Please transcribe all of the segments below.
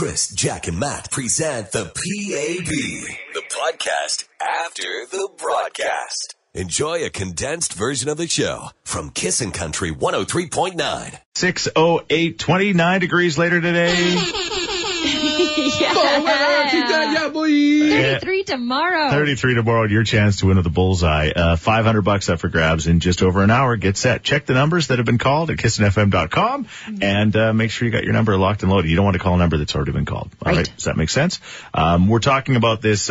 Chris, Jack, and Matt present the PAB, the podcast after the broadcast. Enjoy a condensed version of the show from Kissin' Country 103.9. 6:08, 29 degrees later today. Yeah. Oh, man, keep that, yeah, boy. 33 tomorrow. 33 tomorrow, your chance to win with the bullseye. $500 up for grabs in just over an hour. Get set. Check the numbers that have been called at kissinfm.com and make sure you got your number locked and loaded. You don't want to call a number that's already been called. All right. Does that make sense? We're talking about this...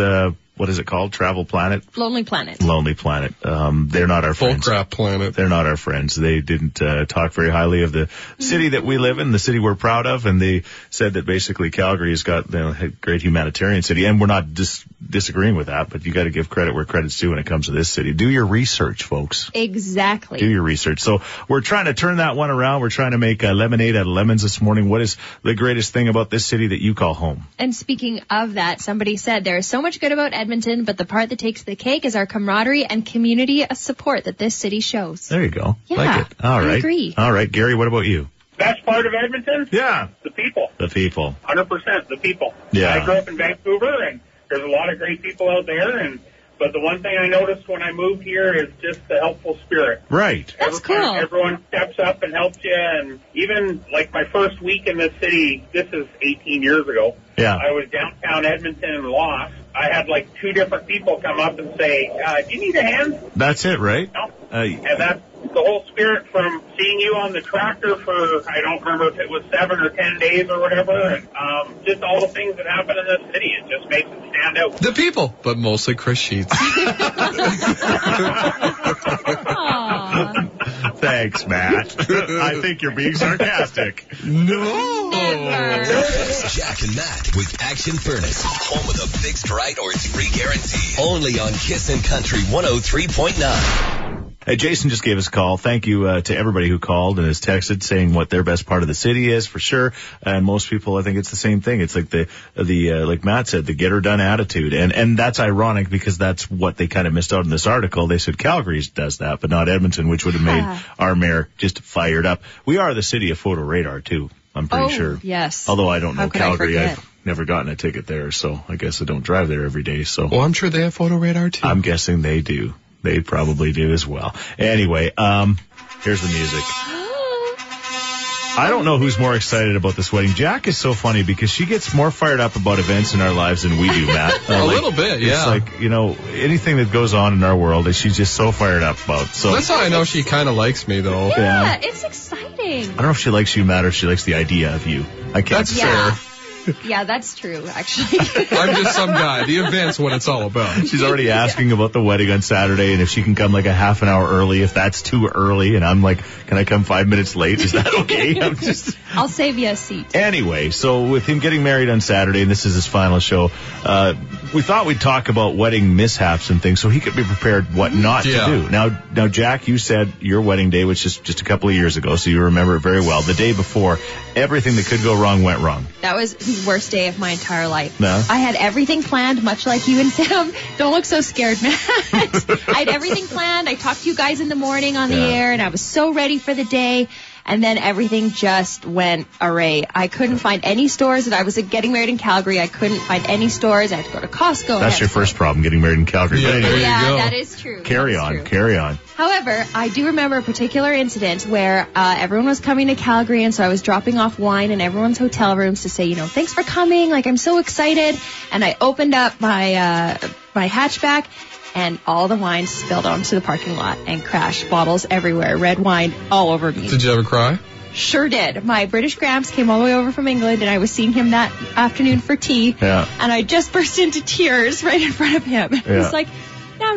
what is it called? Travel Planet? Lonely Planet. Lonely Planet. They're not our friends. Full crap planet. They're not our friends. They didn't talk very highly of the city that we live in, the city we're proud of, and they said that basically Calgary has got a great humanitarian city, and we're not disagreeing with that, but you got to give credit where credit's due when it comes to this city. Do your research, folks. Exactly. Do your research. So we're trying to turn that one around. We're trying to make lemonade out of lemons this morning. What is the greatest thing about this city that you call home? And speaking of that, somebody said there is so much good about Edmonton, but the part that takes the cake is our camaraderie and community support that this city shows. There you go. Yeah, like it. All right. I agree. All right, Gary, what about you? Best part of Edmonton? Yeah. The people. The people. 100% the people. Yeah. I grew up in Vancouver, and there's a lot of great people out there, but the one thing I noticed when I moved here is just the helpful spirit. Right. That's cool. Everyone steps up and helps you. And even, like, my first week in this city, this is 18 years ago. Yeah. I was downtown Edmonton and lost. I had, like, two different people come up and say, do you need a hand? That's it, right? No. And that's the whole spirit from seeing you on the tractor for, I don't remember if it was 7 or 10 days or whatever. And just all the things that happen in this city, it just makes it stand out. The people, but mostly Chris Sheets. Thanks, Matt. I think you're being sarcastic. No. Jack and Matt with Action Furnace, home with a fixed right or three guarantee. Only on Kissin' Country 103.9. Jason just gave us a call. Thank you to everybody who called and has texted saying what their best part of the city is, for sure. And most people, I think it's the same thing. It's like the like Matt said, the get-her-done attitude. And that's ironic because that's what they kind of missed out in this article. They said Calgary does that, but not Edmonton, which would have made our mayor just fired up. We are the city of photo radar, too, I'm pretty sure. Yes. Although I don't know Calgary. I've never gotten a ticket there, so I guess I don't drive there every day. So. Well, I'm sure they have photo radar, too. I'm guessing they do. They probably do as well. Anyway, here's the music. I don't know who's more excited about this wedding. Jack is so funny because she gets more fired up about events in our lives than we do, Matt. A little bit, yeah. It's like, you know, anything that goes on in our world that she's just so fired up about. So that's how I know she kind of likes me, though. Yeah, it's exciting. I don't know if she likes you, Matt, or if she likes the idea of you. I can't say. That's fair. Yeah, that's true, actually. I'm just some guy. The event's what it's all about. She's already asking about the wedding on Saturday and if she can come like a half an hour early, if that's too early. And I'm like, can I come 5 minutes late? Is that okay? I'm just... I'll save you a seat. Anyway, so with him getting married on Saturday, and this is his final show, we thought we'd talk about wedding mishaps and things so he could be prepared what not to do. Now, Jack, you said your wedding day, which is just a couple of years ago, so you remember it very well. The day before, everything that could go wrong went wrong. That was the worst day of my entire life. No. I had everything planned, much like you and Sam. Don't look so scared, Matt. I had everything planned. I talked to you guys in the morning on the air, and I was so ready for the day. And then everything just went array. I couldn't find any stores. I was getting married in Calgary. I couldn't find any stores. I had to go to Costco. That's your first problem, getting married in Calgary. Yeah, there you go. That is true. Carry on. However, I do remember a particular incident where everyone was coming to Calgary, and so I was dropping off wine in everyone's hotel rooms to say, you know, thanks for coming. Like, I'm so excited. And I opened up my my hatchback, and all the wine spilled onto the parking lot and crashed. Bottles everywhere. Red wine all over me. Did you ever cry? Sure did. My British Gramps came all the way over from England, and I was seeing him that afternoon for tea. Yeah. And I just burst into tears right in front of him. Yeah. It was like,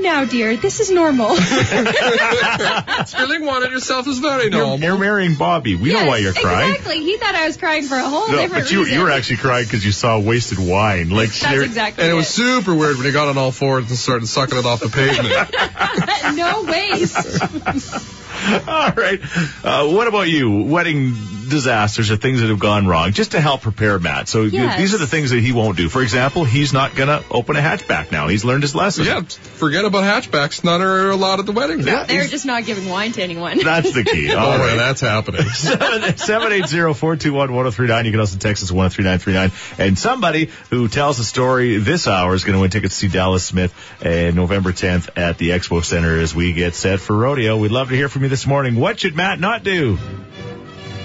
now, dear, this is normal. Spilling wine on yourself is very normal. You're marrying Bobby. We know why you're crying. Exactly. He thought I was crying for a whole different reason. But you were actually crying because you saw wasted wine. Like, that's exactly. And it was super weird when he got on all fours and started sucking it off the pavement. No waste. All right. What about you? Wedding disasters or things that have gone wrong, just to help prepare Matt. So these are the things that he won't do. For example, he's not going to open a hatchback now. He's learned his lesson. Yeah, forget about hatchbacks. None are allowed at the wedding. Yeah, they're just not giving wine to anyone. That's the key. All right, that's happening. 780-421-1039. You can also text us 103939. And somebody who tells a story this hour is going to win tickets to see Dallas Smith November 10th at the Expo Center as we get set for rodeo. We'd love to hear from you this morning. What should Matt not do?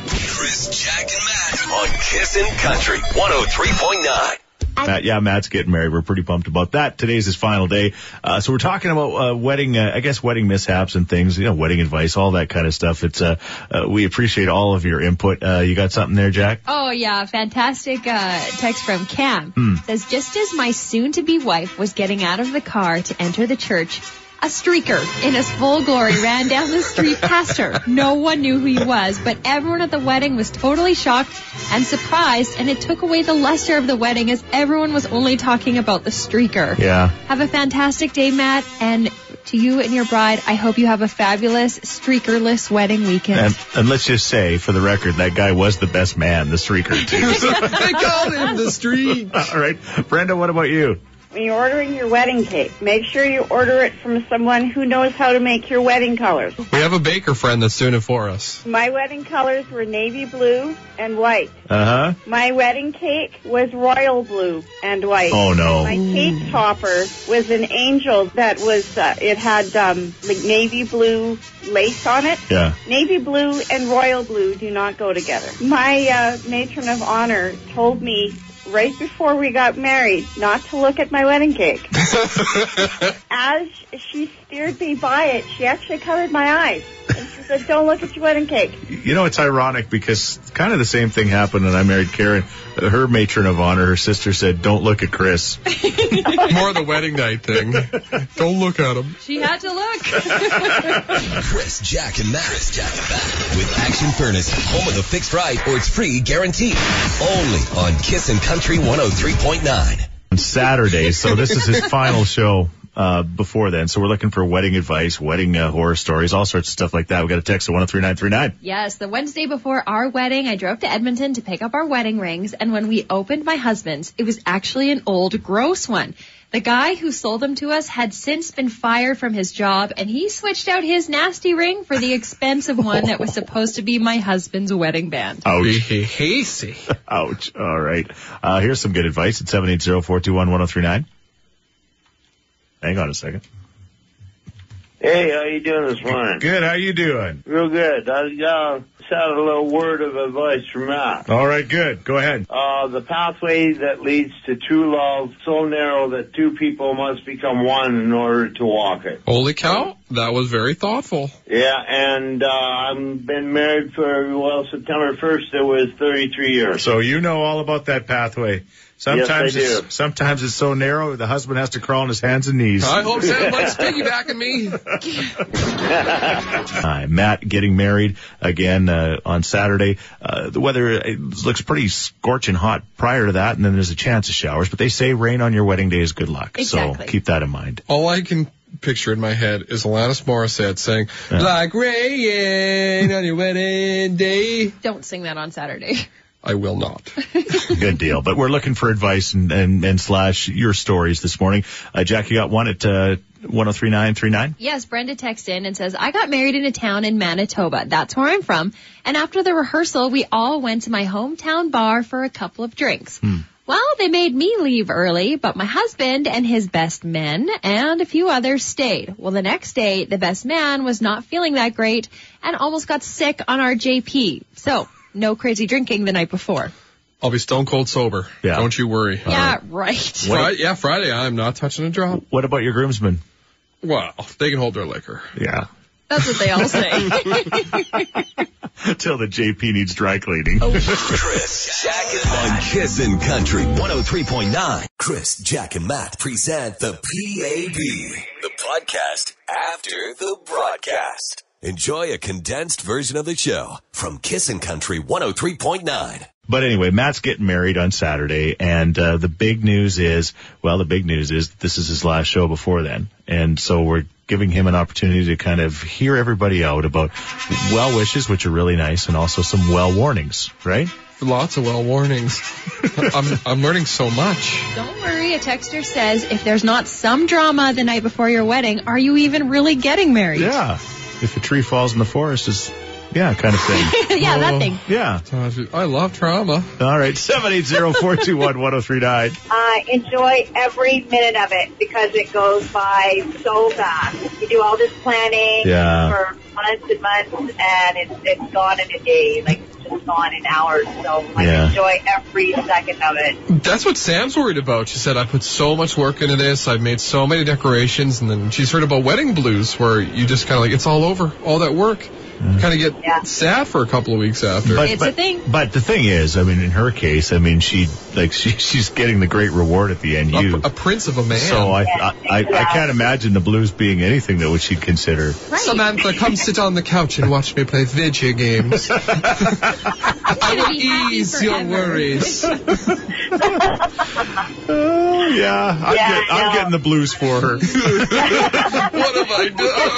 Chris, Jack, and Matt on Kissin' Country 103.9. Matt's getting married. We're pretty pumped about that. Today's his final day. So we're talking about wedding mishaps and things, wedding advice, all that kind of stuff. It's we appreciate all of your input. You got something there, Jack? Oh, yeah. Fantastic text from Cam. Says, just as my soon-to-be wife was getting out of the car to enter the church, a streaker in his full glory ran down the street past her. No one knew who he was, but everyone at the wedding was totally shocked and surprised, and it took away the luster of the wedding as everyone was only talking about the streaker. Yeah. Have a fantastic day, Matt, and to you and your bride, I hope you have a fabulous streakerless wedding weekend. And let's just say, for the record, that guy was the best man, the streaker, too. So they called him the streak. All right. Brenda, what about you? When you're ordering your wedding cake, make sure you order it from someone who knows how to make your wedding colors. We have a baker friend that's doing it for us. My wedding colors were navy blue and white. Uh-huh. My wedding cake was royal blue and white. Oh, no. My cake topper was an angel that was, it had like navy blue lace on it. Yeah. Navy blue and royal blue do not go together. My matron of honor told me right before we got married not to look at my wedding cake. As she steered me by it, she actually covered my eyes. And she said, don't look at your wedding cake. You know, it's ironic because kind of the same thing happened when I married Karen. Her matron of honor, her sister, said, don't look at Chris. More the wedding night thing. Don't look at him. She had to look. Chris, Jack, and Matt. Chris, Jack, and Matt. With Action Furnace, home of the fixed right or it's free guarantee. Only on Kissin' Country 103.9. On Saturday, so this is his final show. Before then. So we're looking for wedding advice, wedding horror stories, all sorts of stuff like that. We got a text at 103939. Yes, the Wednesday before our wedding, I drove to Edmonton to pick up our wedding rings, and when we opened my husband's, it was actually an old, gross one. The guy who sold them to us had since been fired from his job, and he switched out his nasty ring for the expensive one that was supposed to be my husband's wedding band. Ouch. Ouch. All right. Here's some good advice at 780-421-1039. Hang on a second. Hey, how you doing this morning? Good. How you doing? Real good. I just had a little word of advice from Matt. All right, good. Go ahead. The pathway that leads to true love so narrow that two people must become one in order to walk it. Holy cow. That was very thoughtful. Yeah, and I've been married for, September 1st, it was 33 years. So you know all about that pathway. Sometimes it's so narrow the husband has to crawl on his hands and knees. I hope Sam likes piggybacking me. Hi, Matt getting married again on Saturday. The weather looks pretty scorching hot prior to that, and then there's a chance of showers. But they say rain on your wedding day is good luck, exactly. So keep that in mind. All I can picture in my head is Alanis Morissette saying, like rain on your wedding day. Don't sing that on Saturday. I will not. Good deal. But we're looking for advice and / your stories this morning. Jack, you got one at 103939? Yes, Brenda texts in and says, I got married in a town in Manitoba. That's where I'm from. And after the rehearsal, we all went to my hometown bar for a couple of drinks. Well, they made me leave early, but my husband and his best men and a few others stayed. Well, the next day, the best man was not feeling that great and almost got sick on our JP. So no crazy drinking the night before. I'll be stone cold sober. Yeah. Don't you worry. Yeah, right. Friday, I'm not touching a drop. What about your groomsmen? Well, they can hold their liquor. Yeah. That's what they all say. Until the JP needs dry cleaning. Oh. Chris, Jack, and Matt. On Kissin' Country 103.9. Chris, Jack, and Matt present the PAB, the podcast after the broadcast. Enjoy a condensed version of the show from Kissin' Country 103.9. But anyway, Matt's getting married on Saturday, and the big news is that this is his last show before then. And so we're giving him an opportunity to kind of hear everybody out about well wishes, which are really nice, and also some well warnings, right? Lots of well warnings. I'm learning so much. Don't worry. A texter says, if there's not some drama the night before your wedding, are you even really getting married? Yeah. If a tree falls in the forest, is yeah, kind of thing. Yeah, that thing. Yeah. I love trauma. All right. 780-421-1039. Enjoy every minute of it because it goes by so fast. You do all this planning for months and months, and it's gone in a day. Like, on in hours, so I enjoy every second of it. That's what Sam's worried about. She said, I put so much work into this, I've made so many decorations, and then she's heard about wedding blues where you just kind of like, it's all over, all that work. You kind of get sad for a couple of weeks after. But it's a thing. But the thing is, I mean, in her case, I mean, she's getting the great reward at the end. A prince of a man. So I can't imagine the blues being anything that she'd consider. Right. Samantha, come sit on the couch and watch me play video games. I will ease your worries. I'm getting the blues for her. What have I done?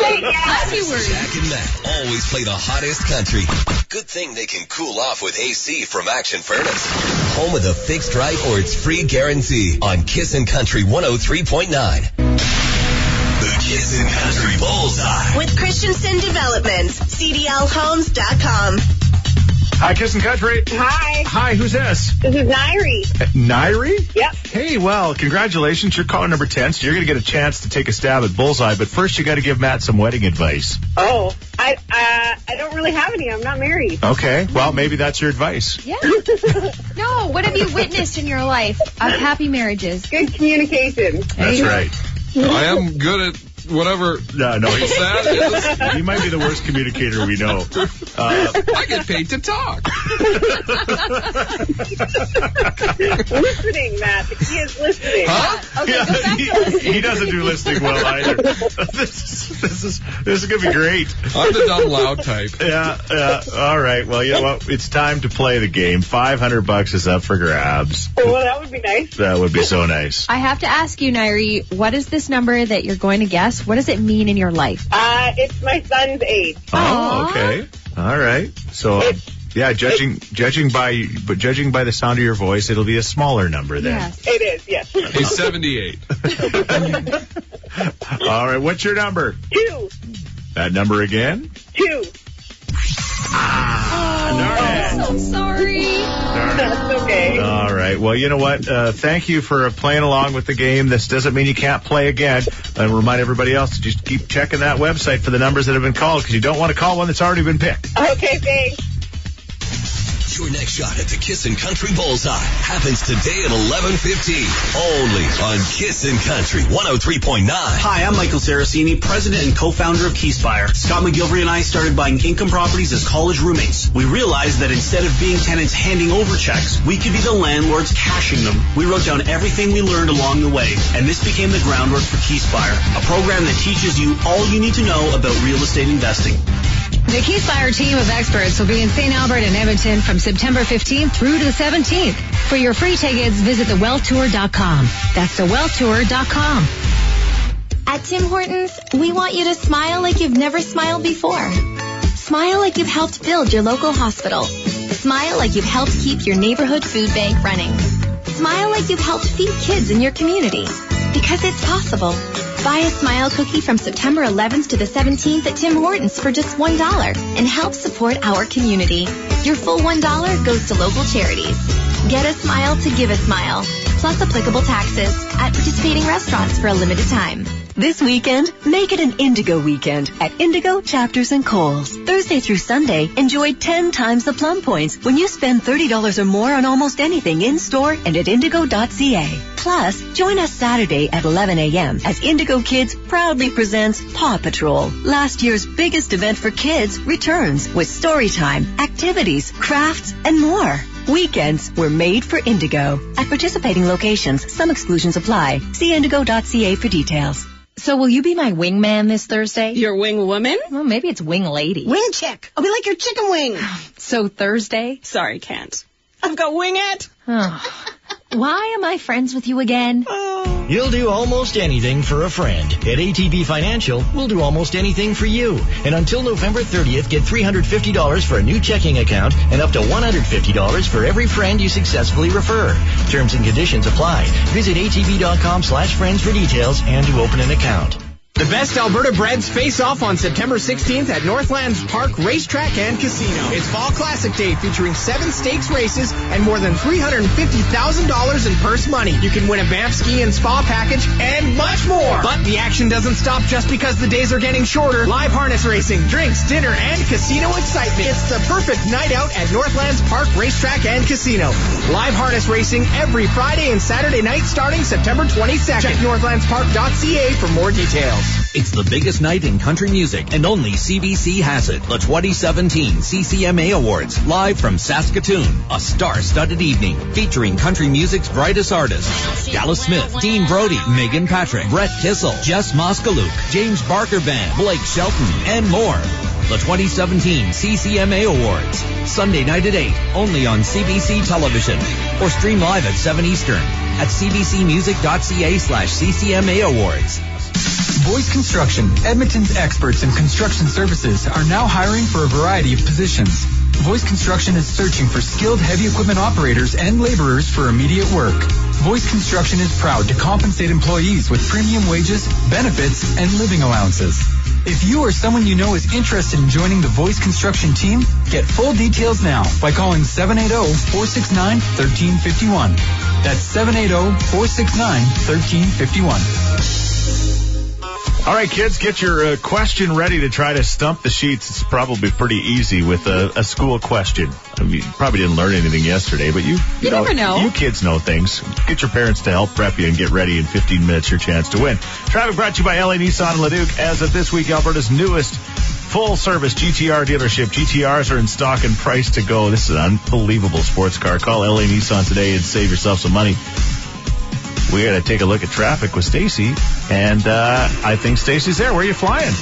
Zach and Matt always play the hottest country. Good thing they can cool off with AC from Action Furnace. Home of the fixed right or it's free guarantee on Kissin' Country 103.9. The Kissin' Country Bullseye. With Christensen Developments, CDLHomes.com. Hi, Kissin' Country. Hi. Hi, who's this? This is Nairi. Nairi? Yep. Hey, well, congratulations. You're caller number 10, so you're going to get a chance to take a stab at Bullseye, but first you got to give Matt some wedding advice. Oh, I don't really have any. I'm not married. Okay. Well, maybe that's your advice. Yeah. No, what have you witnessed in your life of happy marriages? Good communication. That's right. I am good at... whatever. No, he's sad. He might be the worst communicator we know. I get paid to talk. Listening, Matt. The key is listening. Huh? Okay, go back to listening. He doesn't do listening well either. This is gonna be great. I'm the dumb loud type. Yeah. All right. Well, you know what? It's time to play the game. $500 is up for grabs. Well, that would be nice. That would be so nice. I have to ask you, Nairi, what is this number that you're going to guess? What does it mean in your life? It's my son's age. Oh, okay. All right. So, judging by the sound of your voice, it'll be a smaller number then. Yes. It is, yes. He's 78. All right. What's your number? 2. That number again? 2. I'm so sorry. That's okay. All right. Well, you know what? Thank you for playing along with the game. This doesn't mean you can't play again. I remind everybody else to just keep checking that website for the numbers that have been called because you don't want to call one that's already been picked. Okay, thanks. Your next shot at the Kissin' Country Bullseye happens today at 11:15 only on Kissin' Country 103.9. Hi, I'm Michael Saracini, president and co-founder of Keyspire. Scott McGillivray and I started buying income properties as college roommates. We realized that instead of being tenants handing over checks, we could be the landlords cashing them. We wrote down everything we learned along the way, and this became the groundwork for Keyspire, a program that teaches you all you need to know about real estate investing. The Keyspire team of experts will be in St. Albert and Edmonton from September 15th through to the 17th. For your free tickets, visit TheWealthTour.com. That's TheWealthTour.com. At Tim Hortons, we want you to smile like you've never smiled before. Smile like you've helped build your local hospital. Smile like you've helped keep your neighborhood food bank running. Smile like you've helped feed kids in your community. Because it's possible. Buy a Smile Cookie from September 11th to the 17th at Tim Hortons for just $1 and help support our community. Your full $1 goes to local charities. Get a smile to give a smile, plus applicable taxes at participating restaurants for a limited time. This weekend, make it an Indigo weekend at Indigo, Chapters, and Kohl's. Thursday through Sunday, enjoy 10 times the Plum Points when you spend $30 or more on almost anything in-store and at indigo.ca. Plus, join us Saturday at 11 a.m. as Indigo Kids proudly presents Paw Patrol. Last year's biggest event for kids returns with story time, activities, crafts, and more. Weekends were made for Indigo. At participating locations, some exclusions apply. See indigo.ca for details. So will you be my wingman this Thursday? Your wing woman? Well, maybe it's wing lady. Wing chick. I'll be like your chicken wing. So Thursday? Sorry, can't. I've got wing it. Oh. Why am I friends with you again? Oh. You'll do almost anything for a friend. At ATB Financial, we'll do almost anything for you. And until November 30th, get $350 for a new checking account and up to $150 for every friend you successfully refer. Terms and conditions apply. Visit ATB.com/friends for details and to open an account. The best Alberta breds face off on September 16th at Northlands Park Racetrack and Casino. It's Fall Classic Day featuring 7 stakes races and more than $350,000 in purse money. You can win a Banff ski and spa package and much more. But the action doesn't stop just because the days are getting shorter. Live harness racing, drinks, dinner, and casino excitement. It's the perfect night out at Northlands Park Racetrack and Casino. Live harness racing every Friday and Saturday night starting September 22nd. Check northlandspark.ca for more details. It's the biggest night in country music, and only CBC has it. The 2017 CCMA Awards, live from Saskatoon. A star-studded evening featuring country music's brightest artists. Dallas Smith, Dean Brody, Megan Patrick, Brett Kissel, Jess Moskaluk, James Barker Band, Blake Shelton, and more. The 2017 CCMA Awards, Sunday night at 8, only on CBC Television. Or stream live at 7 Eastern at cbcmusic.ca/CCMA Awards. Voice Construction, Edmonton's experts in construction services, are now hiring for a variety of positions. Voice Construction is searching for skilled heavy equipment operators and laborers for immediate work. Voice Construction is proud to compensate employees with premium wages, benefits, and living allowances. If you or someone you know is interested in joining the Voice Construction team, get full details now by calling 780-469-1351. That's 780-469-1351. All right, kids, get your question ready to try to stump the sheets. It's probably pretty easy with a school question. I mean, you probably didn't learn anything yesterday, but you never know. You kids know things. Get your parents to help prep you and get ready. In 15 minutes, your chance to win. Traffic brought to you by LA Nissan and Leduc. As of this week, Alberta's newest full-service GTR dealership. GTRs are in stock and priced to go. This is an unbelievable sports car. Call LA Nissan today and save yourself some money. We got to take a look at traffic with Stacy, and I think Stacy's there. Where are you flying?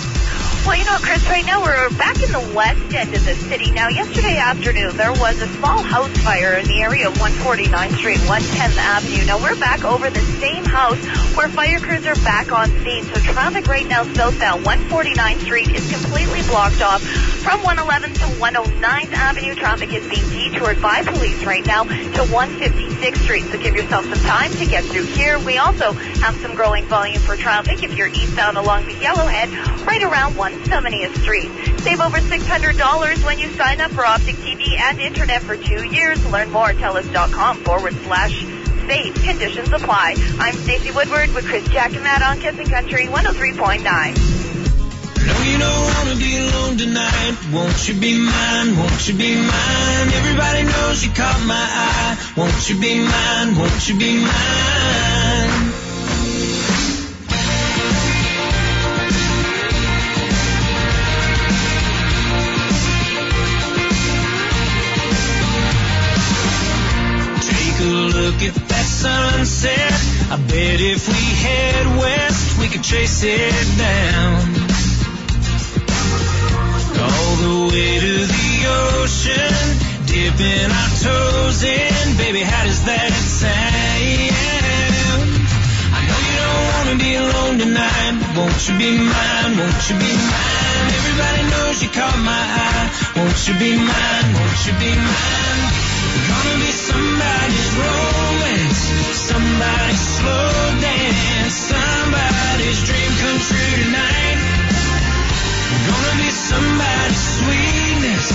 Well, you know, Chris, right now we're back in the west end of the city. Now, yesterday afternoon, there was a small house fire in the area of 149th Street, 110th Avenue. Now, we're back over the same house where fire crews are back on scene. So traffic right now southbound 149th Street is completely blocked off. From 111th to 109th Avenue, traffic is being detoured by police right now to 156th Street. So give yourself some time to get through here. We also have some growing volume for traffic if you're eastbound along the Yellowhead, right around 170th Street. Save over $600 when you sign up for Optic TV and internet for 2 years. Learn more at TELUS.com/save. Conditions apply. I'm Stacey Woodward with Chris Jackamat on Kissin' Country 103.9. No, you don't want to be alone tonight. Won't you be mine? Won't you be mine? Everybody knows you caught my eye. Won't you be mine? Won't you be mine? Take a look at that sunset. I bet if we head west, we could chase it down. All the way to the ocean, dipping our toes in. Baby, how does that sound? I know you don't want to be alone tonight. Won't you be mine? Won't you be mine? Everybody knows you caught my eye. Won't you be mine? Won't you be mine? We're gonna be somebody's romance, somebody's slow dance, somebody's dream come true tonight. Gonna be somebody's sweetness,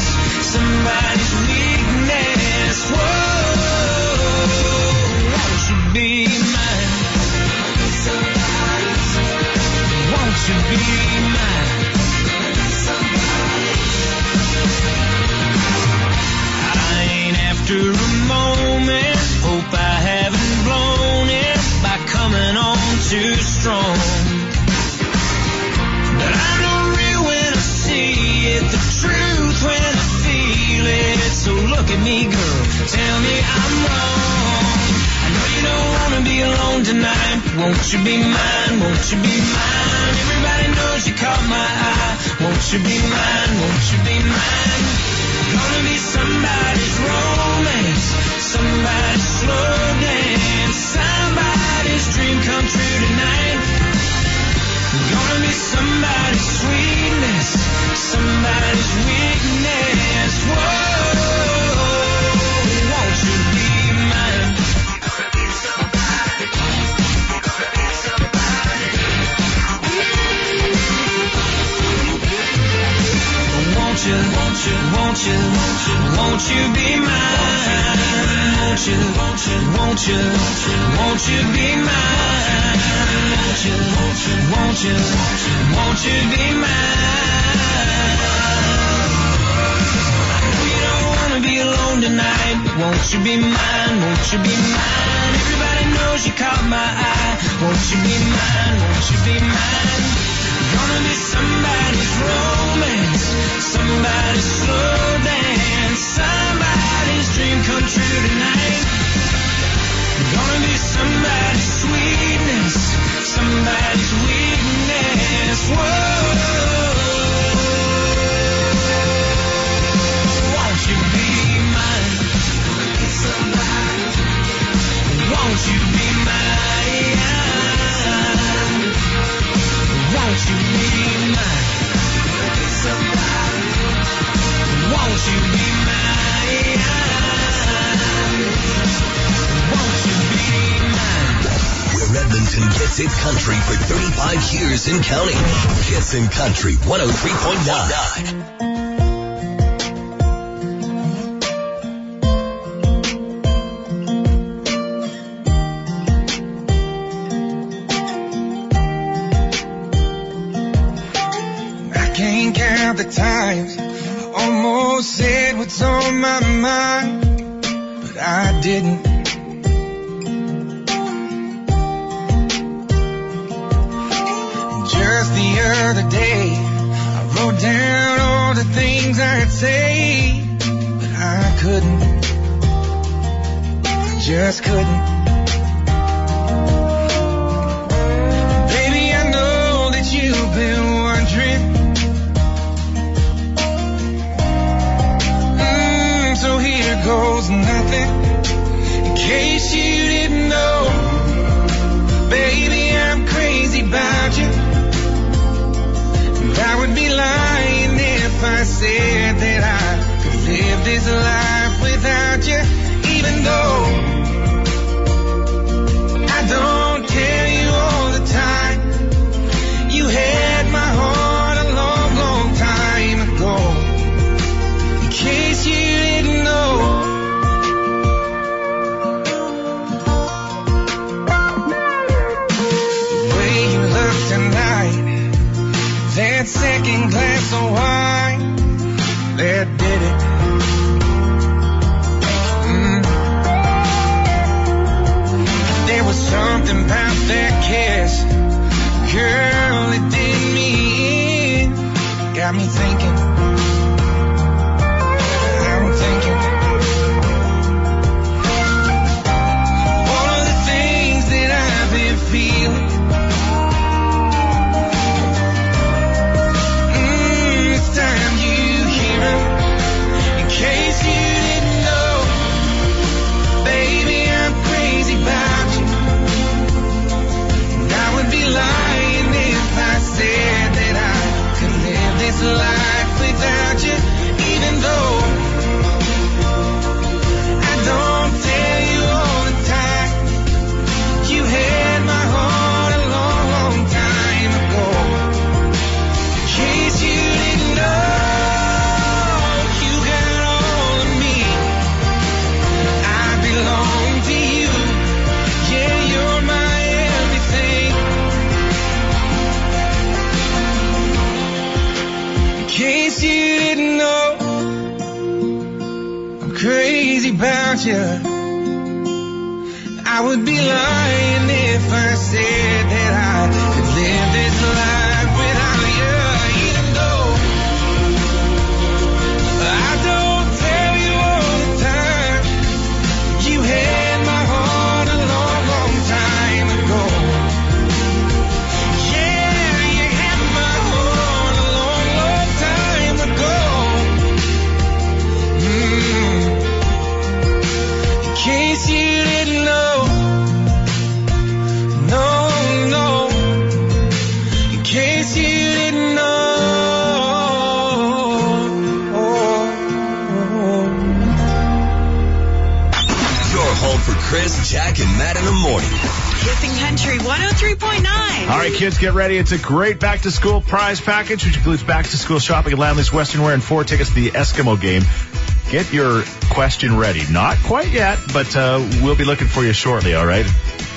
somebody's weakness. Whoa, won't you be mine? Won't you be mine? I ain't after a moment. Hope I haven't blown it by coming on too strong. But I know the truth when I feel it. So look at me, girl, tell me I'm wrong. I know you don't want to be alone tonight. Won't you be mine? Won't you be mine? Everybody knows you caught my eye. Won't you be mine? Won't you be mine? Gonna be somebody's romance, somebody's slow dance, somebody's dream come true. won't you be mine? Won't you be mine? Won't you be mine? We don't wanna be alone tonight, but won't you be mine? Won't you be mine? Everybody knows you caught my eye. Won't you be mine? Won't you be mine? Gonna be somebody's romance, somebody's slow dance, somebody's dream come true tonight. Gonna be somebody's sweetness, somebody's weakness. Whoa, won't you be mine? Won't you be mine? Won't you be mine? Won't you be mine? Won't you be mine? Where Edmonton gets its country for 35 years and counting. Kissin' Country 103.9. The times I almost said what's on my mind, but I didn't. And just the other day, I wrote down all the things I'd say, but I couldn't. I just couldn't. Goes nothing. In case you didn't know, baby, I'm crazy about you. And I would be lying if I said that I could live this life without you. Even though I don't tell you all the time, you had my heart a long, long time ago. In case you didn't know. That second glass of wine that did it. There was something about that kiss, girl, it did me in. Got me thinking, I'm thinking. All of the things that I've been feeling, time you hear it. In case you didn't know, baby, I'm crazy about you. And I would be lying if I said that I could live this life without you. Even though I don't tell you all the time, you had my heart a long, long time ago. In case you didn't. You didn't know I'm crazy about you. I would be lying if I said that I could live this life without you. Even though I don't tell you all the time, you had my heart a long, long time ago. In case you didn't know, no, no. Jack and Matt in the morning. Kissin' Country 103.9. All right, kids, get ready. It's a great back-to-school prize package, which includes back-to-school shopping at Lamley's Western Wear and 4 tickets to the Eskimo game. Get your question ready. Not quite yet, but we'll be looking for you shortly, all right?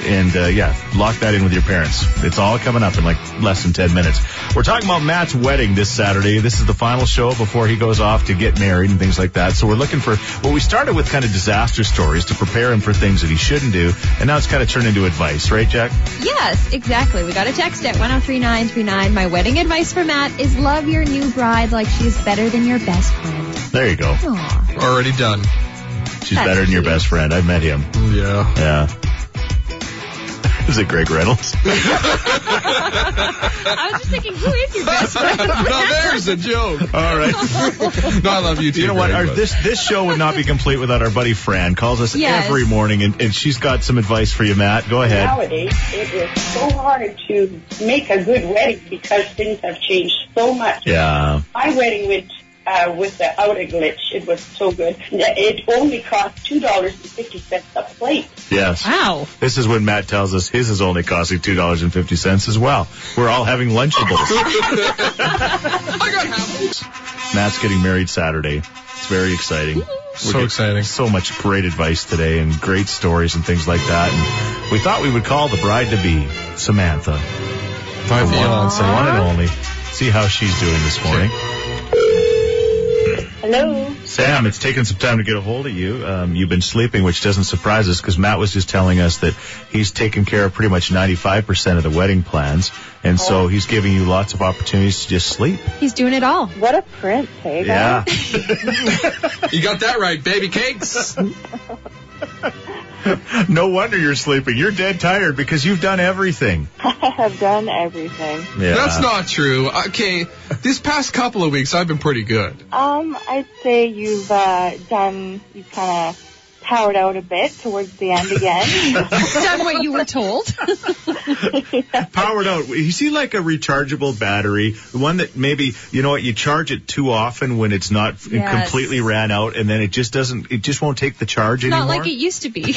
And, yeah, lock that in with your parents. It's all coming up in, like, less than 10 minutes. We're talking about Matt's wedding this Saturday. This is the final show before he goes off to get married and things like that. So we're looking for, well, we started with kind of disaster stories to prepare him for things that he shouldn't do. And now it's kind of turned into advice. Right, Jack? Yes, exactly. We got a text at 103939. My wedding advice for Matt is love your new bride like she's better than your best friend. There you go. Aww. Already done. She's better than your best friend. I've met him. Yeah. Yeah. Is it Greg Reynolds? I was just thinking, who is your best friend? No, there's a joke. All right. No, I love you too. You know what? This show would not be complete without our buddy Fran. Calls us every morning, and she's got some advice for you, Matt. Go ahead. Nowadays, it is so hard to make a good wedding because things have changed so much. Yeah. My wedding with the outer glitch. It was so good. It only cost $2.50 a plate. Yes. Wow. This is when Matt tells us his is only costing $2.50 as well. We're all having Lunchables. I got Lunchables. Matt's getting married Saturday. It's very exciting. So exciting. So much great advice today and great stories and things like that. And we thought we would call the bride-to-be, Samantha. My fiancée. One and only. See how she's doing this morning. Hello. Sam, it's taken some time to get a hold of you. You've been sleeping, which doesn't surprise us because Matt was just telling us that he's taken care of pretty much 95% of the wedding plans. And so he's giving you lots of opportunities to just sleep. He's doing it all. What a prince, hey guys? Yeah. You got that right, baby cakes. No wonder you're sleeping. You're dead tired because you've done everything. I have done everything. Yeah. That's not true. Okay, these past couple of weeks, I've been pretty good. I'd say you've kind of powered out a bit towards the end again. Done what you were told. Yeah. Powered out. You see like a rechargeable battery, one that maybe, you know what, you charge it too often when it's not completely ran out and then it just won't take the charge anymore. Not like it used to be.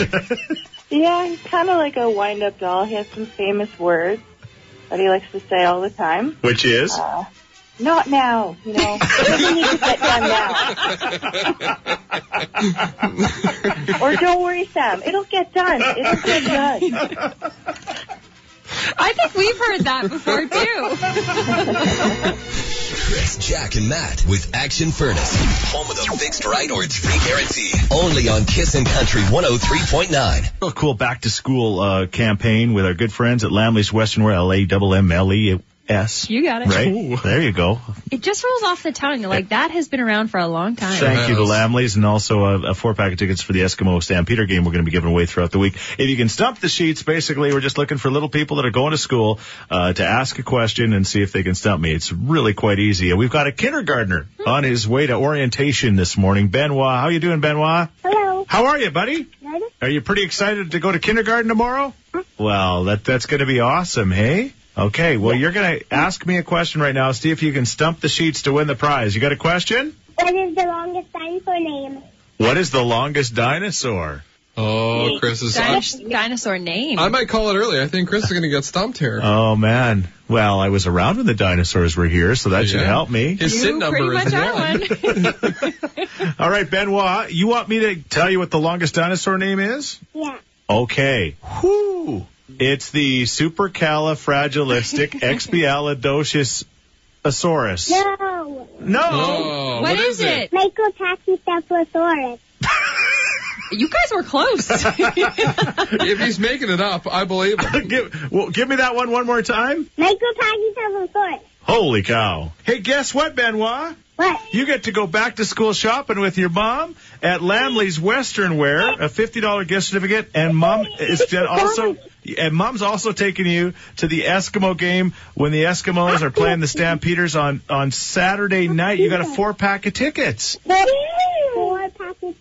Yeah, he's kind of like a wind-up doll. He has some famous words that he likes to say all the time. Which is? Not now, you know. Doesn't need to get done now. Or don't worry, Sam. It'll get done. It'll get done. I think we've heard that before, too. Chris, Jack, and Matt with Action Furnace. Home with a fixed right or three guarantee. Only on Kissin' Country 103.9. Real cool back-to-school campaign with our good friends at Lamley's Western Wear, LAMLE. S. You got it. Right? Ooh. There you go. It just rolls off the tongue. Like, that has been around for a long time. Thank you to Lamley's and also a 4-pack of tickets for the Eskimo Stampeder game we're going to be giving away throughout the week. If you can stump the sheets, basically, we're just looking for little people that are going to school to ask a question and see if they can stump me. It's really quite easy. And we've got a kindergartner on his way to orientation this morning. Benoit. How you doing, Benoit? Hello. How are you, buddy? Ready? Are you pretty excited to go to kindergarten tomorrow? Well, that's going to be awesome, hey? Okay, well, you're going to ask me a question right now. See if you can stump the sheets to win the prize. You got a question? What is the longest dinosaur name? What is the longest dinosaur? Oh, Chris is... Dinosaur name. I might call it early. I think Chris is going to get stumped here. Oh, man. Well, I was around when the dinosaurs were here, so that should help me. His sit number is one. All right, Benoit, you want me to tell you what the longest dinosaur name is? Yeah. Okay. Whoo! It's the supercalifragilisticexpialidociosaurus. No. No. Oh, what is it? Micropachycephalosaurus. You guys were close. If he's making it up, I believe him. Give me that one more time. Micropachycephalosaurus. Holy cow. Hey, guess what, Benoit? What? You get to go back to school shopping with your mom at Lamley's Western Wear, a $50 gift certificate, and Mom's also taking you to the Eskimo game when the Eskimos are playing the Stampeders on Saturday night. You got a 4-pack of tickets. 4-pack of tickets.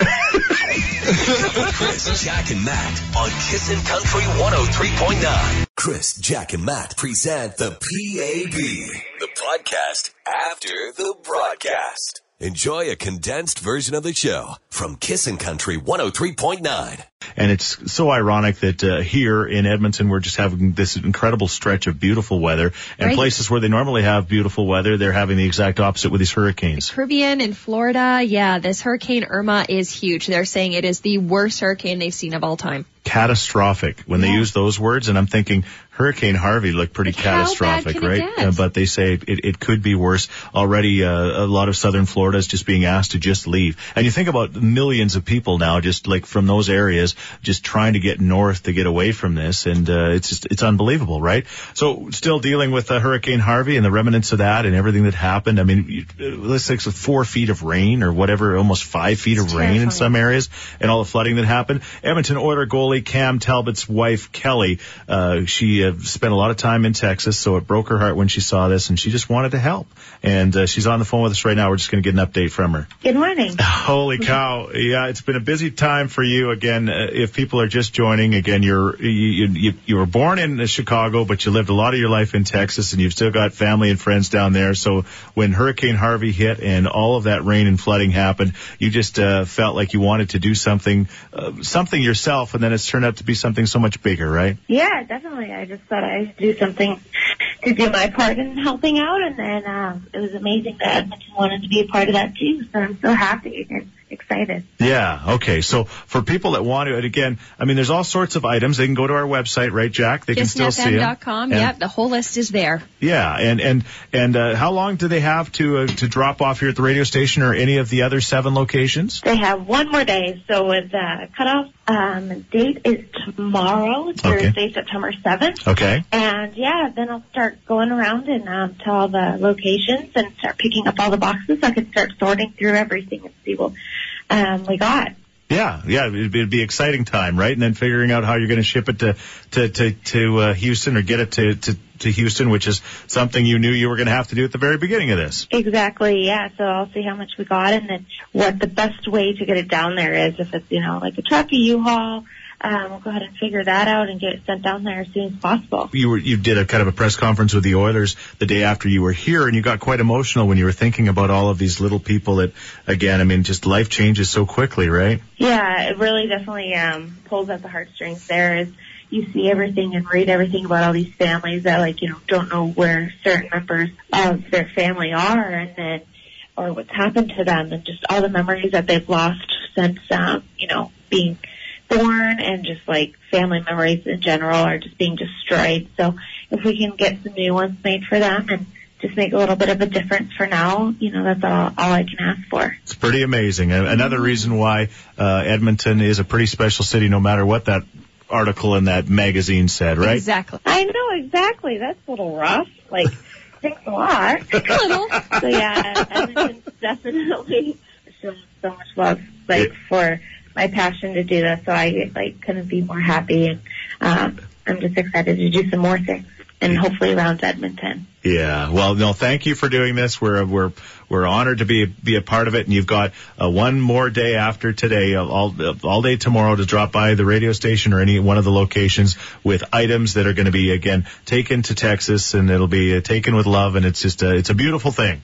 Chris, Jack, and Matt on Kissin' Country 103.9. Chris, Jack, and Matt present the PAB, the podcast after the broadcast. Enjoy a condensed version of the show from Kissin' Country 103.9. And it's so ironic that here in Edmonton, we're just having this incredible stretch of beautiful weather. And right. Places where they normally have beautiful weather, they're having the exact opposite with these hurricanes. The Caribbean and Florida, yeah, this Hurricane Irma is huge. They're saying it is the worst hurricane they've seen of all time. Catastrophic. When they use those words, and I'm thinking Hurricane Harvey looked pretty catastrophic, right? But they say it could be worse. Already a lot of southern Florida is just being asked to just leave. And you think about millions of people now just like from those areas just trying to get north to get away from this, and it's unbelievable, right? So still dealing with Hurricane Harvey and the remnants of that and everything that happened. I mean, let's say 4 feet of rain or whatever, almost 5 feet of rain in some areas and all the flooding that happened. Edmonton Oilers goalie Cam Talbot's wife, Kelly, she spent a lot of time in Texas, so it broke her heart when she saw this, and she just wanted to help. And she's on the phone with us right now. We're just going to get an update from her. Good morning. Holy cow. Yeah, it's been a busy time for you. Again, if people are just joining, again, you were born in Chicago, but you lived a lot of your life in Texas, and you've still got family and friends down there. So when Hurricane Harvey hit and all of that rain and flooding happened, you just felt like you wanted to do something yourself, and then it's turned out to be something so much bigger, right? Yeah, definitely. I just thought I'd do something to do my part in helping out, and then it was amazing that Edmonton wanted to be a part of that too, so I'm so happy and excited. Yeah, okay. So for people that want to, and again, I mean, there's all sorts of items. They can go to our website, right, Jack? They can still see them. Yep, the whole list is there. Yeah, and how long do they have to drop off here at the radio station or any of the other 7 locations? They have one more day, so with cutoff date is tomorrow, Thursday, September 7th. Okay. And, yeah, then I'll start going around and to all the locations and start picking up all the boxes so I can start sorting through everything and see what we got. Yeah, it'd be exciting time, right? And then figuring out how you're going to ship it to Houston or get it to Houston, which is something you knew you were going to have to do at the very beginning of this. Exactly, yeah. So I'll see how much we got and then what the best way to get it down there is. If it's, like a truck, a U-Haul, we'll go ahead and figure that out and get it sent down there as soon as possible. You did a kind of a press conference with the Oilers the day after you were here, and you got quite emotional when you were thinking about all of these little people that, again, I mean, just life changes so quickly, right? Yeah, it really definitely pulls at the heartstrings there as you see everything and read everything about all these families that, don't know where certain members of their family are and then, or what's happened to them and just all the memories that they've lost since, being born and just, family memories in general are just being destroyed. So if we can get some new ones made for them and just make a little bit of a difference for now, that's all I can ask for. It's pretty amazing. Another reason why Edmonton is a pretty special city no matter what that article in that magazine said, right? Exactly. I know, exactly. That's a little rough. Thanks a lot. A little. So, yeah, Edmonton's definitely shows so much love, for my passion to do this, so I couldn't be more happy, and I'm just excited to do some more things, and hopefully around Edmonton. Yeah, well, no, thank you for doing this. We're honored to be a part of it, and you've got one more day after today, all day tomorrow, to drop by the radio station or any one of the locations with items that are going to be again taken to Texas, and it'll be taken with love, and it's just it's a beautiful thing.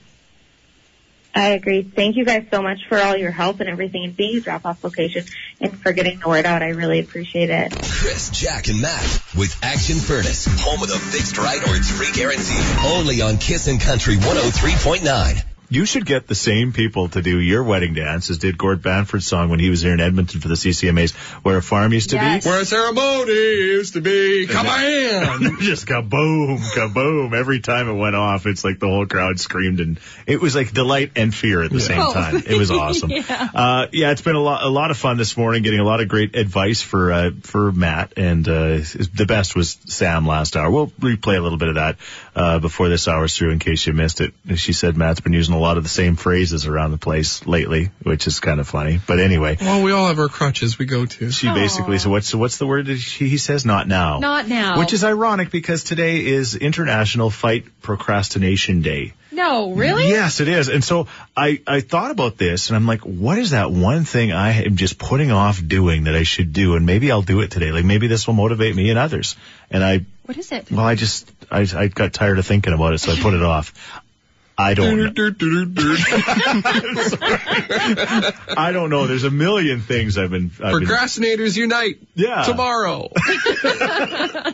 I agree. Thank you guys so much for all your help and everything and being a drop-off location and for getting the word out. I really appreciate it. Chris, Jack, and Matt with Action Furnace, home of the fixed right or it's free guarantee. Only on Kissin' Country 103.9. You should get the same people to do your wedding dance as did Gord Banford's song when he was here in Edmonton for the CCMAs, Where a Farm Used to Be. Where a Ceremony Used to Be. Come on! Just kaboom, kaboom. Every time it went off, it's like the whole crowd screamed, and it was like delight and fear at the same time. It was awesome. Yeah, it's been a lot of fun this morning, getting a lot of great advice for Matt, and the best was Sam last hour. We'll replay a little bit of that before this hour's through in case you missed it. She said Matt's been using a lot of the same phrases around the place lately, which is kind of funny. But anyway. Well, we all have our crutches we go to. She basically, so what's the word that he says? Not now. Not now. Which is ironic because today is International Fight Procrastination Day. No, really? Yes, it is. And so I thought about this, and I'm like, what is that one thing I am just putting off doing that I should do? And maybe I'll do it today. Maybe this will motivate me and others. And what is it? Well, I got tired of thinking about it, so I put it off. I don't know. I don't know. There's a million things I've been... Procrastinators unite. Yeah. Tomorrow.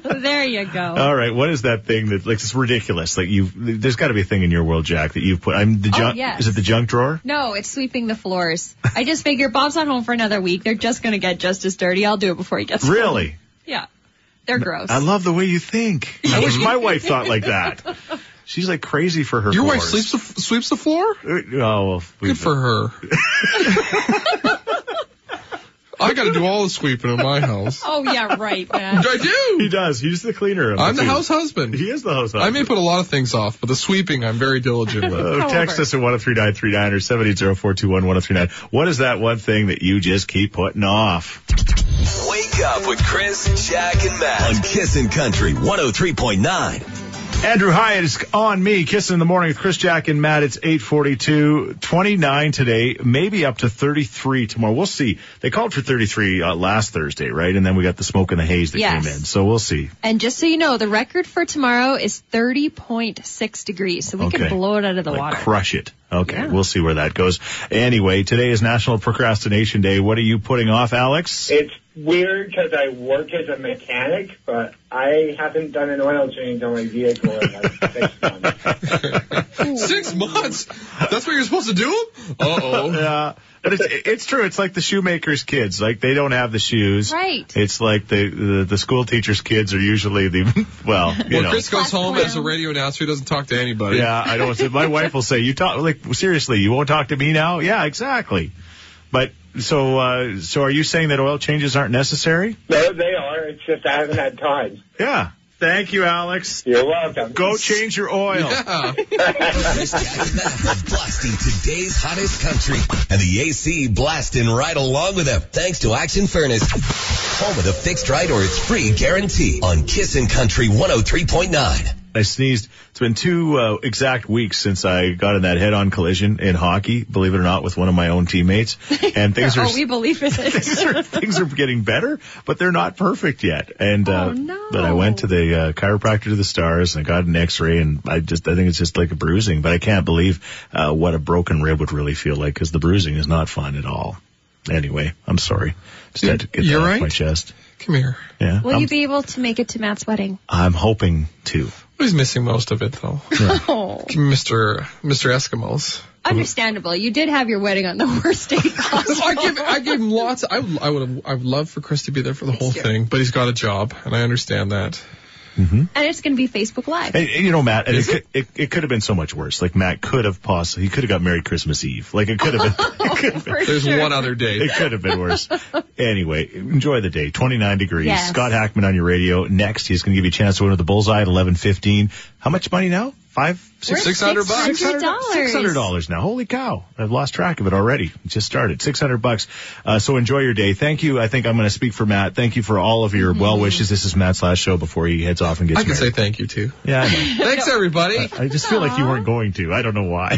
There you go. All right. What is that thing that, like, it's ridiculous. Like, there's got to be a thing in your world, Jack, that you've put... yes. Is it the junk drawer? No, it's sweeping the floors. I just figure Bob's not home for another week. They're just going to get just as dirty. I'll do it before he gets home. Really? Yeah. They're gross. I love the way you think. I wish my wife thought like that. She's like crazy for her floors. Your wife sweeps the floor? Oh, well, good for her. I got to do all the sweeping in my house. Oh, yeah, right, Matt. I do. He does. He's the cleaner. I'm the house husband. He is the house husband. I may put a lot of things off, but the sweeping I'm very diligent with. Text us at 103939 or 780-421-1039. What is that one thing that you just keep putting off? Wake up with Chris, Jack, and Matt on Kissin' Country 103.9. Andrew Hyatt is on me, Kissing in the Morning with Chris, Jack, and Matt. It's 8:42, 29 today, maybe up to 33 tomorrow. We'll see. They called for 33 last Thursday, right? And then we got the smoke and the haze that came in. So we'll see. And just so you know, the record for tomorrow is 30.6 degrees. So we can blow it out of the water. Crush it. Okay, We'll see where that goes. Anyway, today is National Procrastination Day. What are you putting off, Alex? It's weird because I work as a mechanic, but I haven't done an oil change on my vehicle in like 6 months. 6 months? That's what you're supposed to do? Uh-oh. Yeah. But it's true. It's like the shoemaker's kids. Like, they don't have the shoes. Right. It's like the school teacher's kids are usually you know. Chris goes home as a radio announcer. He doesn't talk to anybody. Yeah, I don't. My wife will say, "You talk, like, seriously, you won't talk to me now?" Yeah, exactly. But so are you saying that oil changes aren't necessary? No, they are. It's just I haven't had time. Yeah. Thank you, Alex. You're welcome. Go change your oil. Yeah. Chris, Jack, and Matt are blasting today's hottest country, and the AC blasting right along with them, thanks to Action Furnace, home with a fixed right or it's free guarantee on Kissin' Country 103.9. I sneezed. It's been 2 exact weeks since I got in that head-on collision in hockey, believe it or not, with one of my own teammates. And things are. Oh, we believe it. Things are getting better, but they're not perfect yet. And no. But I went to the chiropractor to the stars, and I got an X-ray, and I think it's just like a bruising. But I can't believe what a broken rib would really feel like, because the bruising is not fun at all. Anyway, I'm sorry. Just had to get that off my chest. Come here. Yeah. Will you be able to make it to Matt's wedding? I'm hoping to. He's missing most of it, though. Yeah. Oh. Mr. Eskimos. Understandable. You did have your wedding on the worst day possible. I gave him lots. I would love for Chris to be there for the whole thing, but he's got a job, and I understand that. Mm-hmm. And it's going to be Facebook Live. And, you know, Matt, it could have been so much worse. Like, Matt could have possibly, he could have got married Christmas Eve. Like, it could have been. There's one other day. It could have been worse. Anyway, enjoy the day. 29 degrees. Yes. Scott Hackman on your radio. Next, he's going to give you a chance to win with the bullseye at 11:15. How much money now? $600 bucks. $600 now. Holy cow. I've lost track of it already. It just started. $600. So enjoy your day. Thank you. I think I'm going to speak for Matt. Thank you for all of your well wishes. This is Matt's last show before he heads off and gets married. I can say thank you too. Yeah. Thanks everybody. I just feel like you weren't going to. I don't know why.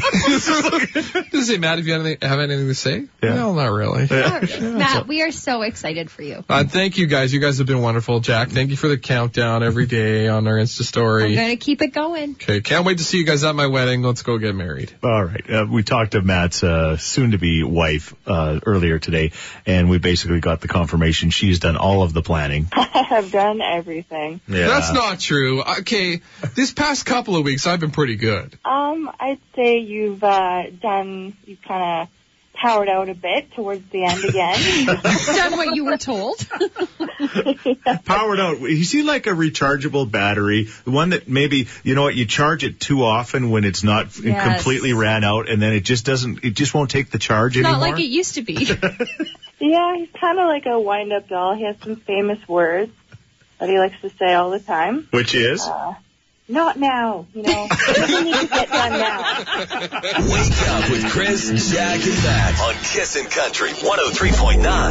Does it, Matt, if you have anything to say? Yeah. No, not really. Yeah. Matt, we are so excited for you. Thank you guys. You guys have been wonderful. Jack, thank you for the countdown every day on our Insta story. I'm going to keep it going. Okay. Can't wait to see you guys at my wedding. Let's go get married. All right. We talked to Matt's soon-to-be wife earlier today, and we basically got the confirmation she's done all of the planning. I have done everything. Yeah. That's not true. Okay, this past couple of weeks, I've been pretty good. I'd say you've kind of powered out a bit towards the end again. You've done what you were told. Yeah. Powered out. Is he like a rechargeable battery? The one that maybe, you know what, you charge it too often when it's not completely ran out, and then it just won't take the charge anymore? Not like it used to be. Yeah, he's kind of like a wind-up doll. He has some famous words that he likes to say all the time. Which is? Not now, you know. You need to get done now. Wake up with Chris, Jack, and Matt on Kissin' Country 103.9.